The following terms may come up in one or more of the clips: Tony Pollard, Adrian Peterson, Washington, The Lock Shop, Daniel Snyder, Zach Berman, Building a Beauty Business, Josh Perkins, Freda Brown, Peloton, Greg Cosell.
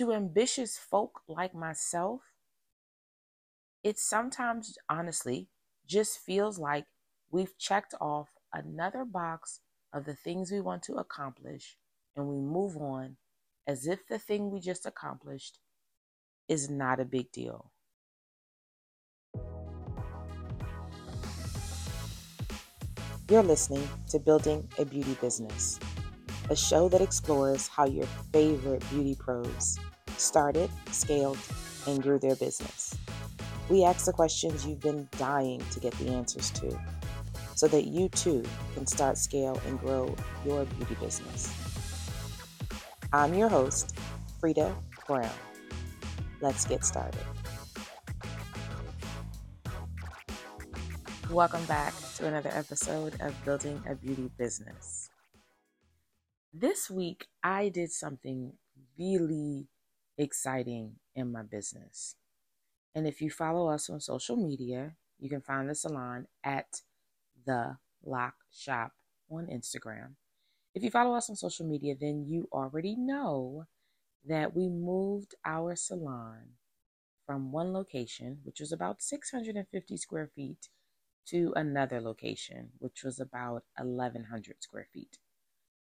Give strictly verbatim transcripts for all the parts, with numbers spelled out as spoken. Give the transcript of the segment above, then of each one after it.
To ambitious folk like myself, it sometimes honestly just feels like we've checked off another box of the things we want to accomplish, and we move on as if the thing we just accomplished is not a big deal. You're listening to Building a Beauty Business, a show that explores how your favorite beauty pros started, scaled, and grew their business. We ask the questions you've been dying to get the answers to, so that you too can start, scale, and grow your beauty business. I'm your host, Freda Brown. Let's get started. Welcome back to another episode of Building a Beauty Business. This week, I did something really exciting in my business. And if you follow us on social media, you can find the salon at The Lock Shop on Instagram. If you follow us on social media, then you already know that we moved our salon from one location, which was about six hundred fifty square feet, to another location, which was about eleven hundred square feet.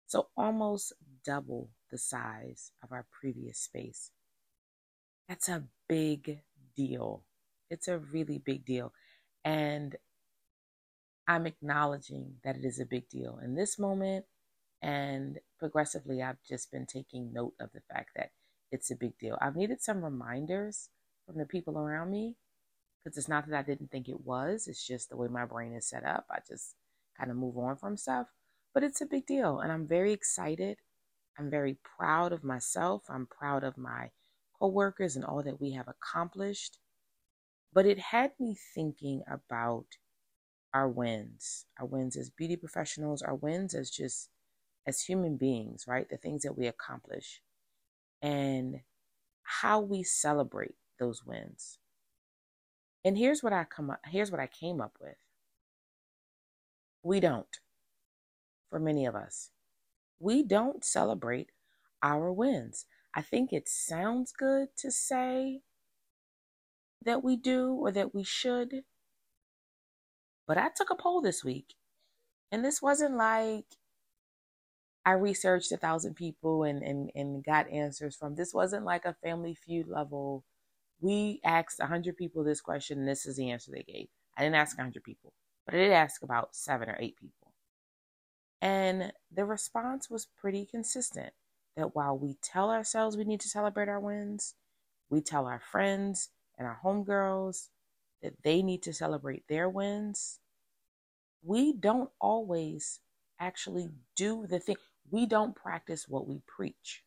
So almost double the size of our previous space. That's a big deal. It's a really big deal. And I'm acknowledging that it is a big deal in this moment. And progressively, I've just been taking note of the fact that it's a big deal. I've needed some reminders from the people around me, because it's not that I didn't think it was. It's just the way my brain is set up. I just kind of move on from stuff. But it's a big deal, and I'm very excited. I'm very proud of myself. I'm proud of my coworkers and all that we have accomplished. But it had me thinking about our wins, our wins as beauty professionals, our wins as just as human beings, right? The things that we accomplish and how we celebrate those wins. And here's what I come up, here's what I came up with. We don't. For many of us, we don't celebrate our wins. I think it sounds good to say that we do or that we should. But I took a poll this week, and this wasn't like I researched a thousand people and, and, and got answers from. This wasn't like a Family Feud level. We asked one hundred people this question, and this is the answer they gave. I didn't ask one hundred people, but I did ask about seven or eight people. And the response was pretty consistent, that while we tell ourselves we need to celebrate our wins, we tell our friends and our homegirls that they need to celebrate their wins, we don't always actually do the thing. We don't practice what we preach.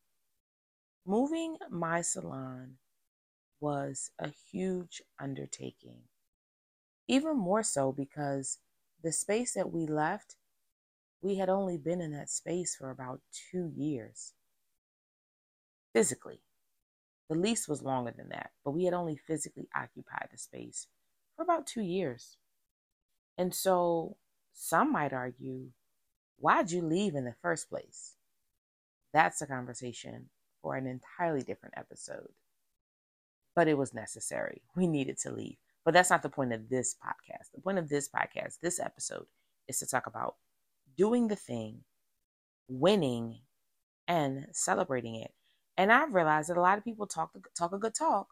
Moving my salon was a huge undertaking, even more so because the space that we left, we had only been in that space for about two years. Physically. The lease was longer than that, but we had only physically occupied the space for about two years. And so some might argue, why'd you leave in the first place? That's a conversation for an entirely different episode. But it was necessary. We needed to leave. But that's not the point of this podcast. The point of this podcast, this episode, is to talk about doing the thing, winning, and celebrating it. And I've realized that a lot of people talk talk a good talk,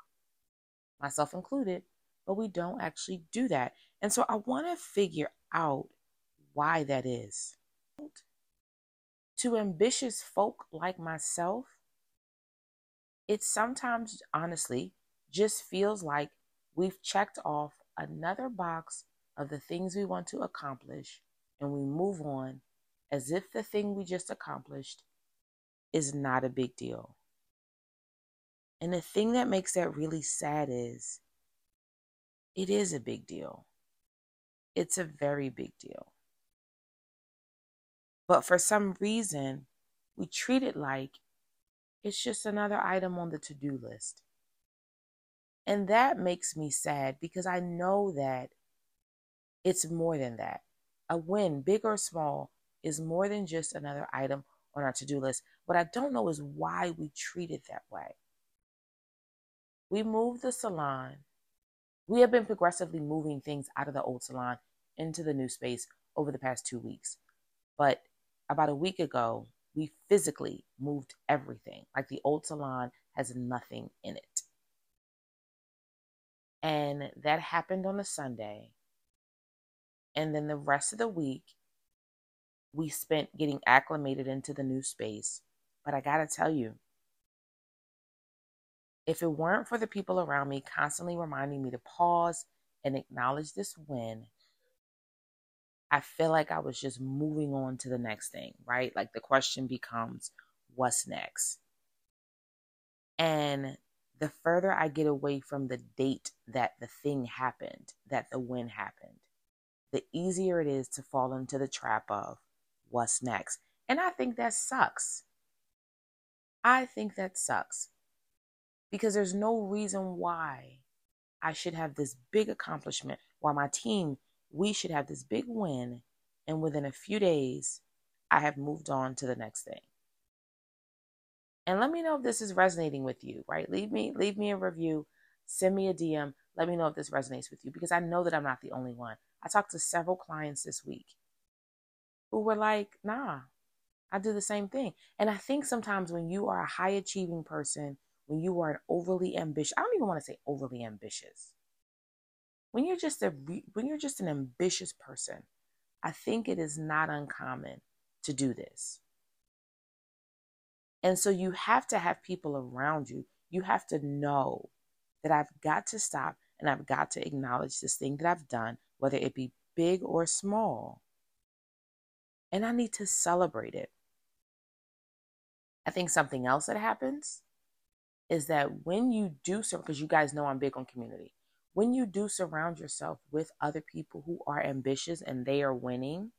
myself included, but we don't actually do that. And so I want to figure out why that is. To ambitious folk like myself, it sometimes, honestly, just feels like we've checked off another box of the things we want to accomplish, and we move on as if the thing we just accomplished is not a big deal. And the thing that makes that really sad is it is a big deal. It's a very big deal. But for some reason, we treat it like it's just another item on the to-do list. And that makes me sad because I know that it's more than that. A win, big or small, is more than just another item on our to-do list. What I don't know is why we treat it that way. We moved the salon. We have been progressively moving things out of the old salon into the new space over the past two weeks. But about a week ago, we physically moved everything. Like, the old salon has nothing in it. And that happened on a Sunday. And then the rest of the week, we spent getting acclimated into the new space. But I gotta tell you, if it weren't for the people around me constantly reminding me to pause and acknowledge this win, I feel like I was just moving on to the next thing, right? Like, the question becomes, what's next? And the further I get away from the date that the thing happened, that the win happened, the easier it is to fall into the trap of what's next. And I think that sucks. I think that sucks. Because there's no reason why I should have this big accomplishment, while my team, we should have this big win, and within a few days, I have moved on to the next thing. And let me know if this is resonating with you, right? Leave me, leave me a review, send me a D M. Let me know if this resonates with you, because I know that I'm not the only one. I talked to several clients this week who were like, nah, I do the same thing. And I think sometimes when you are a high achieving person, when you are an overly ambitious, I don't even want to say overly ambitious. When you're just a when you're just an ambitious person, I think it is not uncommon to do this. And so you have to have people around you. You have to know that I've got to stop and I've got to acknowledge this thing that I've done, whether it be big or small. And I need to celebrate it. I think something else that happens is that when you do so, because you guys know I'm big on community, when you do surround yourself with other people who are ambitious and they are winning,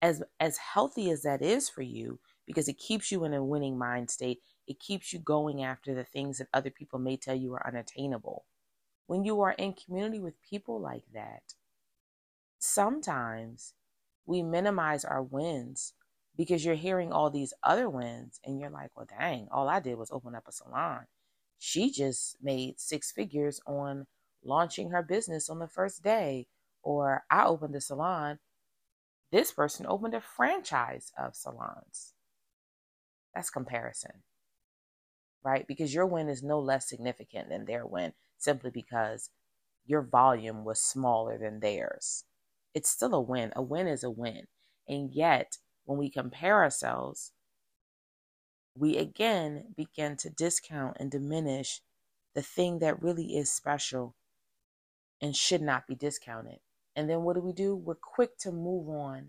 as, as healthy as that is for you, because it keeps you in a winning mind state, it keeps you going after the things that other people may tell you are unattainable. When you are in community with people like that, sometimes we minimize our wins because you're hearing all these other wins and you're like, well, dang, all I did was open up a salon. She just made six figures on launching her business on the first day. Or I opened a salon. This person opened a franchise of salons. That's comparison, right? Because your win is no less significant than their win simply because your volume was smaller than theirs. It's still a win. A win is a win. And yet, when we compare ourselves, we again begin to discount and diminish the thing that really is special and should not be discounted. And then what do we do? We're quick to move on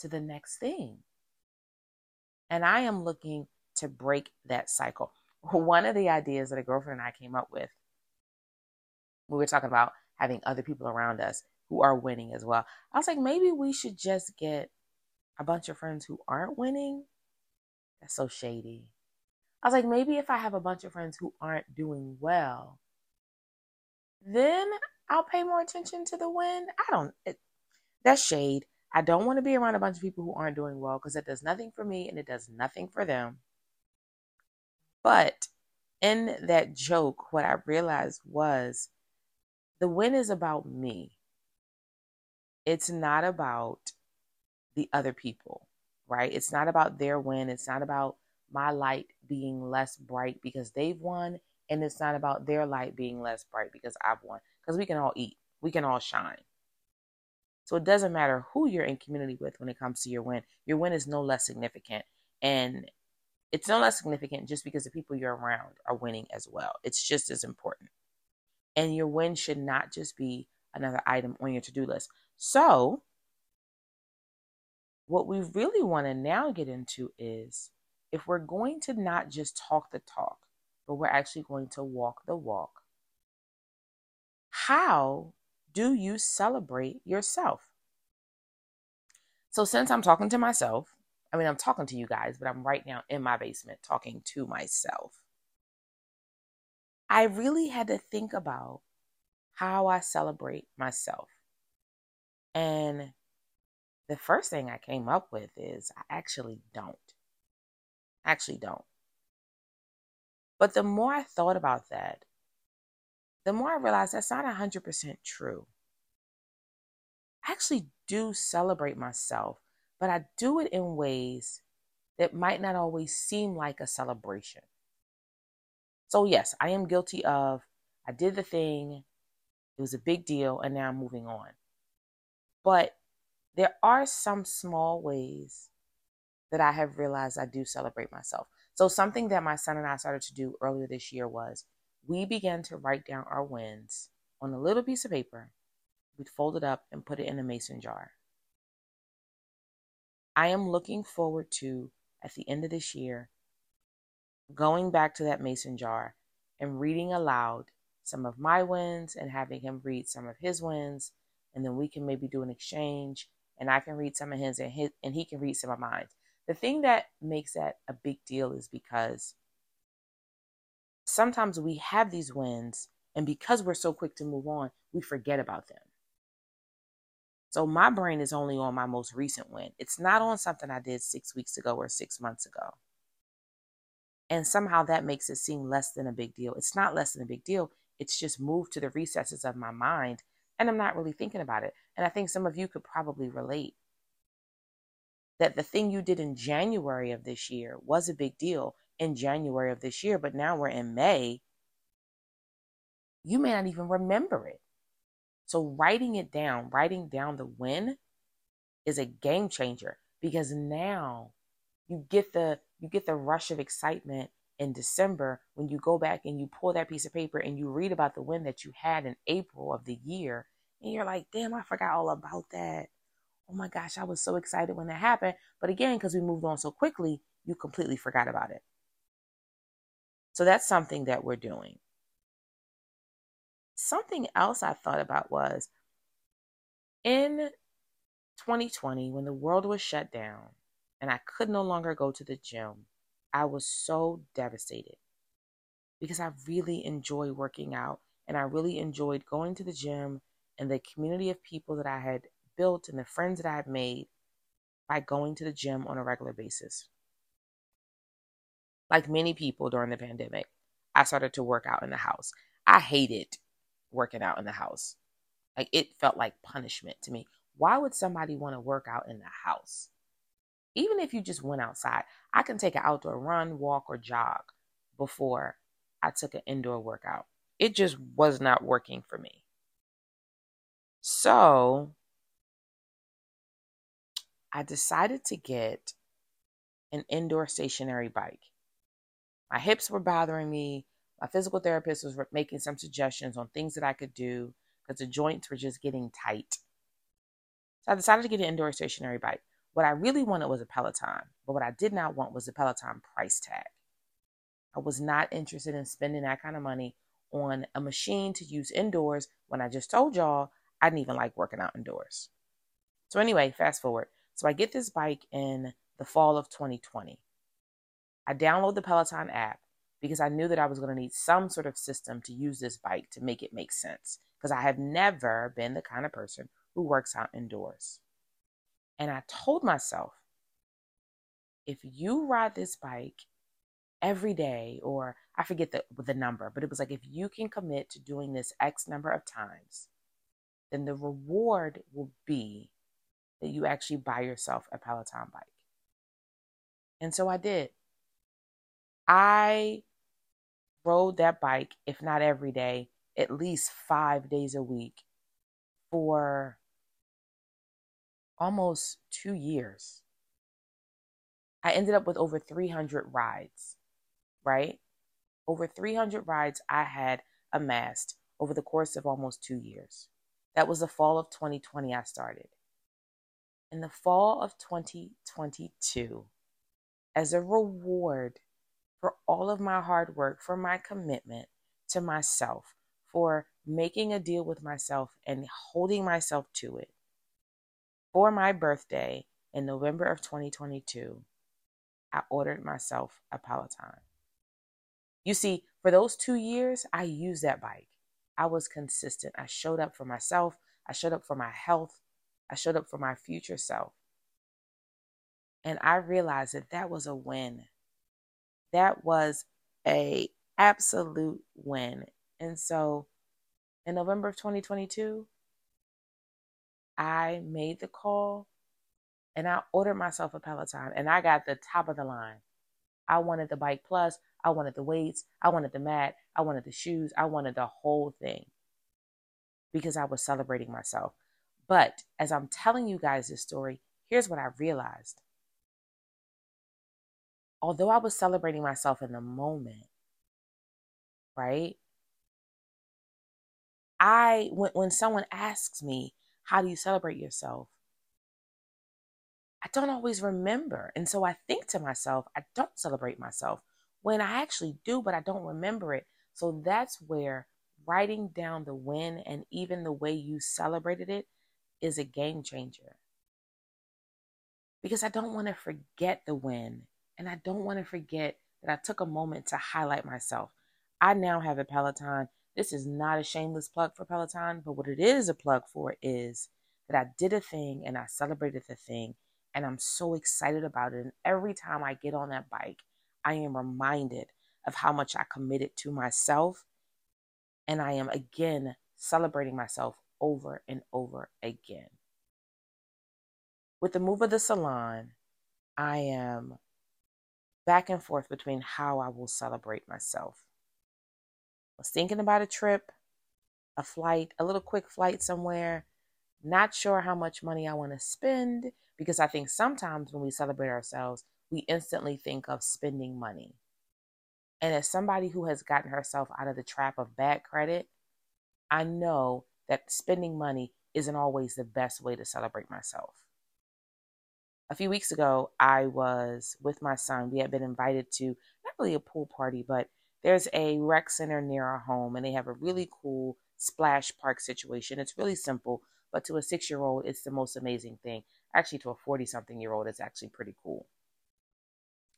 to the next thing. And I am looking to break that cycle. One of the ideas that a girlfriend and I came up with, we were talking about having other people around us who are winning as well. I was like, maybe we should just get a bunch of friends who aren't winning. That's so shady. I was like, maybe if I have a bunch of friends who aren't doing well, then I'll pay more attention to the win. I don't, it, that's shade. I don't want to be around a bunch of people who aren't doing well because it does nothing for me and it does nothing for them. But in that joke, what I realized was the win is about me. It's not about the other people, right? It's not about their win. It's not about my light being less bright because they've won. And it's not about their light being less bright because I've won. Because we can all eat. We can all shine. So it doesn't matter who you're in community with when it comes to your win. Your win is no less significant. And it's no less significant just because the people you're around are winning as well. It's just as important. And your win should not just be another item on your to-do list. So what we really want to now get into is, if we're going to not just talk the talk, but we're actually going to walk the walk, how do you celebrate yourself? So since I'm talking to myself, I mean, I'm talking to you guys, but I'm right now in my basement talking to myself. I really had to think about how I celebrate myself. And the first thing I came up with is I actually don't. I actually don't. But the more I thought about that, the more I realized that's not one hundred percent true. I actually do celebrate myself, but I do it in ways that might not always seem like a celebration. So yes, I am guilty of, I did the thing, it was a big deal, and now I'm moving on. But there are some small ways that I have realized I do celebrate myself. So something that my son and I started to do earlier this year was we began to write down our wins on a little piece of paper. We'd fold it up and put it in a mason jar. I am looking forward to, at the end of this year, going back to that mason jar and reading aloud some of my wins and having him read some of his wins. And then we can maybe do an exchange and I can read some of his and, his, and he can read some of mine. The thing that makes that a big deal is because sometimes we have these wins, and because we're so quick to move on, we forget about them. So my brain is only on my most recent win. It's not on something I did six weeks ago or six months ago. And somehow that makes it seem less than a big deal. It's not less than a big deal. It's just moved to the recesses of my mind, and I'm not really thinking about it. And I think some of you could probably relate that the thing you did in January of this year was a big deal in January of this year, but now we're in May. You may not even remember it. So writing it down, writing down the win is a game changer, because now you get the you get the rush of excitement in December when you go back and you pull that piece of paper and you read about the win that you had in April of the year, and you're like, damn, I forgot all about that. Oh my gosh, I was so excited when that happened. But again, because we moved on so quickly, you completely forgot about it. So that's something that we're doing. Something else I thought about was in twenty twenty, when the world was shut down and I could no longer go to the gym, I was so devastated because I really enjoy working out and I really enjoyed going to the gym and the community of people that I had built and the friends that I had made by going to the gym on a regular basis. Like many people during the pandemic, I started to work out in the house. I hated working out in the house. Like, it felt like punishment to me. Why would somebody want to work out in the house? Even if you just went outside, I can take an outdoor run, walk, or jog before I took an indoor workout. It just was not working for me. So I decided to get an indoor stationary bike. My hips were bothering me. My physical therapist was making some suggestions on things that I could do because the joints were just getting tight. So I decided to get an indoor stationary bike. What I really wanted was a Peloton, but what I did not want was a Peloton price tag. I was not interested in spending that kind of money on a machine to use indoors when I just told y'all I didn't even like working out indoors. So anyway, fast forward. So I get this bike in the fall of twenty twenty. I download the Peloton app, because I knew that I was going to need some sort of system to use this bike to make it make sense, because I have never been the kind of person who works out indoors. And I told myself, if you ride this bike every day, or I forget the, the number, but it was like, if you can commit to doing this X number of times, then the reward will be that you actually buy yourself a Peloton bike. And so I did. I rode that bike, if not every day, at least five days a week for almost two years. I ended up with over three hundred rides, right? Over three hundred rides I had amassed over the course of almost two years. That was the fall of twenty twenty I started. In the fall of twenty twenty-two, as a reward for all of my hard work, for my commitment to myself, for making a deal with myself and holding myself to it, for my birthday in November of twenty twenty-two, I ordered myself a Peloton. You see, for those two years, I used that bike. I was consistent. I showed up for myself. I showed up for my health. I showed up for my future self. And I realized that that was a win. That was a absolute win. And so in November of twenty twenty-two, I made the call and I ordered myself a Peloton, and I got the top of the line. I wanted the Bike Plus. I wanted the weights. I wanted the mat. I wanted the shoes. I wanted the whole thing because I was celebrating myself. But as I'm telling you guys this story, here's what I realized. Although I was celebrating myself in the moment, right? I, when, when someone asks me, how do you celebrate yourself? I don't always remember. And so I think to myself, I don't celebrate myself when I actually do, but I don't remember it. So that's where writing down the when and even the way you celebrated it is a game changer. Because I don't want to forget the when. And I don't want to forget that I took a moment to highlight myself. I now have a Peloton. This is not a shameless plug for Peloton, but what it is a plug for is that I did a thing and I celebrated the thing, and I'm so excited about it. And every time I get on that bike, I am reminded of how much I committed to myself, and I am again celebrating myself over and over again. With the move of the salon, I am back and forth between how I will celebrate myself. I was thinking about a trip, a flight, a little quick flight somewhere. Not sure how much money I want to spend, because I think sometimes when we celebrate ourselves, we instantly think of spending money. And as somebody who has gotten herself out of the trap of bad credit, I know that spending money isn't always the best way to celebrate myself. A few weeks ago, I was with my son. We had been invited to, not really a pool party, but there's a rec center near our home, and they have a really cool splash park situation. It's really simple, but to a six-year-old, it's the most amazing thing. Actually, to a forty-something-year-old, it's actually pretty cool.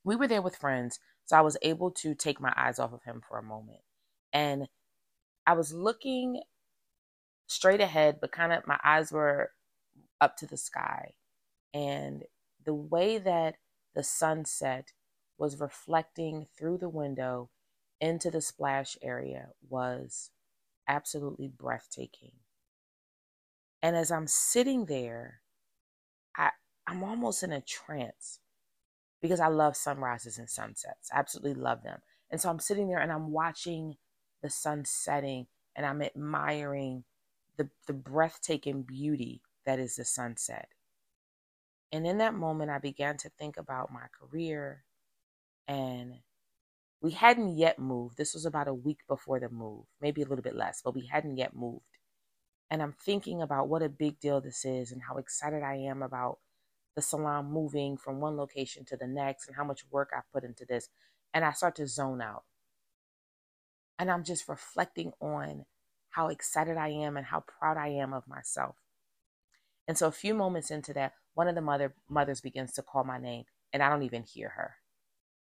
We were there with friends, so I was able to take my eyes off of him for a moment. And I was looking straight ahead, but kind of my eyes were up to the sky. And the way that the sunset was reflecting through the window into the splash area was absolutely breathtaking. And as I'm sitting there, I, I'm almost in a trance because I love sunrises and sunsets. I absolutely love them. And so I'm sitting there and I'm watching the sun setting, and I'm admiring the, the breathtaking beauty that is the sunset. And in that moment, I began to think about my career, and we hadn't yet moved. This was about a week before the move, maybe a little bit less, but we hadn't yet moved. And I'm thinking about what a big deal this is and how excited I am about the salon moving from one location to the next and how much work I've put into this. And I start to zone out. And I'm just reflecting on how excited I am and how proud I am of myself. And so a few moments into that, one of the mother mothers begins to call my name, and I don't even hear her.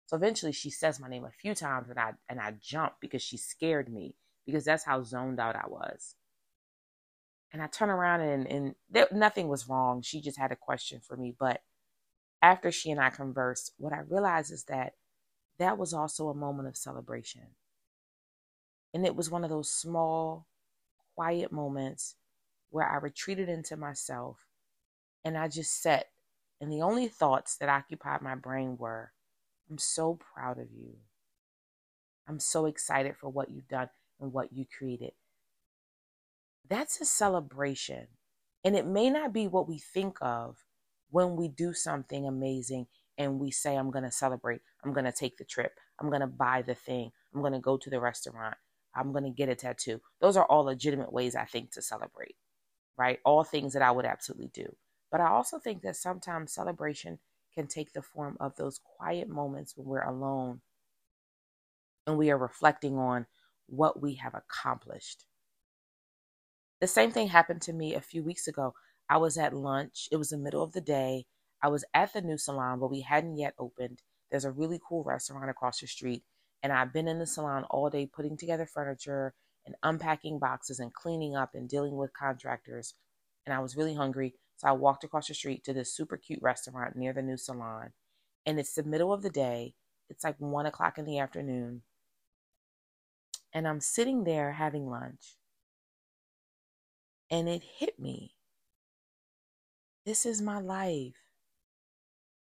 So eventually she says my name a few times, and I, and I jump because she scared me, because that's how zoned out I was. And I turn around and, and there, nothing was wrong. She just had a question for me. But after she and I conversed, what I realized is that that was also a moment of celebration. And it was one of those small, quiet moments where I retreated into myself and I just sat. And the only thoughts that occupied my brain were, I'm so proud of you. I'm so excited for what you've done and what you created. That's a celebration. And it may not be what we think of when we do something amazing and we say, I'm going to celebrate. I'm going to take the trip. I'm going to buy the thing. I'm going to go to the restaurant. I'm going to get a tattoo. Those are all legitimate ways, I think, to celebrate, right? All things that I would absolutely do. But I also think that sometimes celebration can take the form of those quiet moments when we're alone and we are reflecting on what we have accomplished. The same thing happened to me a few weeks ago. I was at lunch. It was the middle of the day. I was at the new salon, but we hadn't yet opened. There's a really cool restaurant across the street, and I've been in the salon all day putting together furniture and unpacking boxes and cleaning up and dealing with contractors, and I was really hungry. So I walked across the street to this super cute restaurant near the new salon, and it's the middle of the day. It's like one o'clock in the afternoon, and I'm sitting there having lunch, And it hit me. This is my life.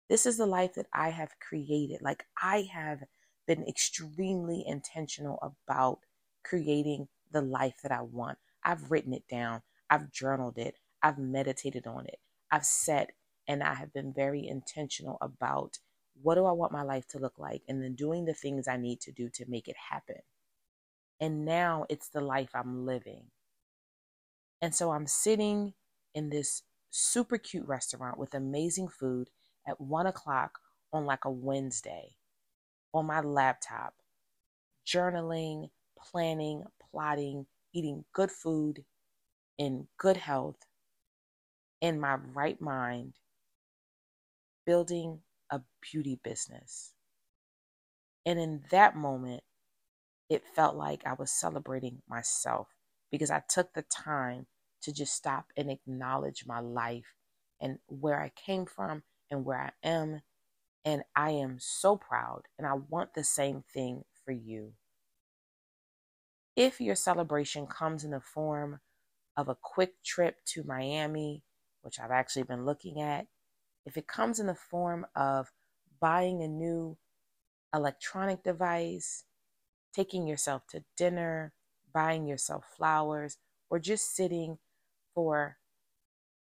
This is the life that I have created. Like, I have been extremely intentional about creating the life that I want. I've written it down. I've journaled it. I've meditated on it. I've set, and I have been very intentional about, what do I want my life to look like? And then doing the things I need to do to make it happen. And now it's the life I'm living. And so I'm sitting in this super cute restaurant with amazing food at one o'clock on like a Wednesday on my laptop, journaling, planning, plotting, eating good food, in good health, in my right mind, building a beauty business. And in that moment, it felt like I was celebrating myself, because I took the time to just stop and acknowledge my life and where I came from and where I am. And I am so proud, and I want the same thing for you. If your celebration comes in the form of a quick trip to Miami, which I've actually been looking at, if it comes in the form of buying a new electronic device, taking yourself to dinner, buying yourself flowers, or just sitting for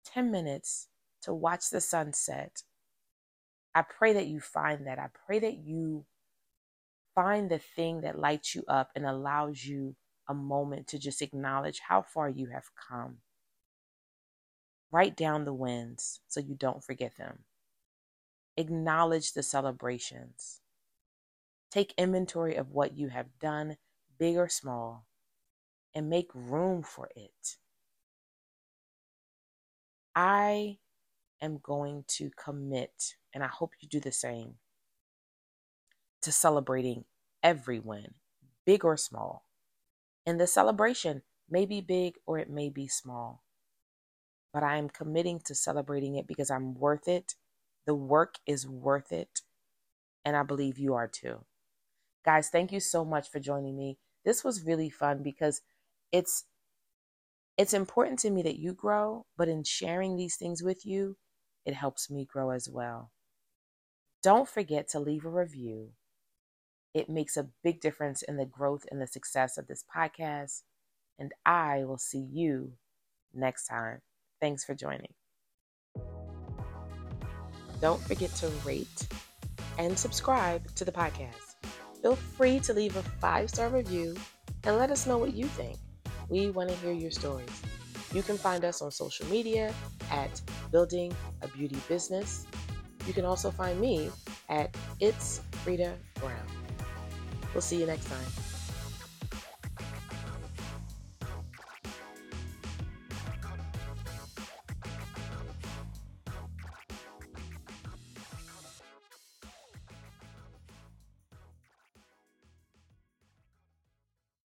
ten minutes to watch the sunset, I pray that you find that. I pray that you find the thing that lights you up and allows you a moment to just acknowledge how far you have come. Write down the wins so you don't forget them. Acknowledge the celebrations. Take inventory of what you have done, big or small, and make room for it. I am going to commit, and I hope you do the same, to celebrating every win, big or small. And the celebration may be big or it may be small, but I am committing to celebrating it because I'm worth it. The work is worth it. And I believe you are too. Guys, thank you so much for joining me. This was really fun because it's it's important to me that you grow, but in sharing these things with you, it helps me grow as well. Don't forget to leave a review. It makes a big difference in the growth and the success of this podcast. And I will see you next time. Thanks for joining. Don't forget to rate and subscribe to the podcast. Feel free to leave a five-star review and let us know what you think. We want to hear your stories. You can find us on social media at Building a Beauty Business. You can also find me at It's Freda Brown. We'll see you next time.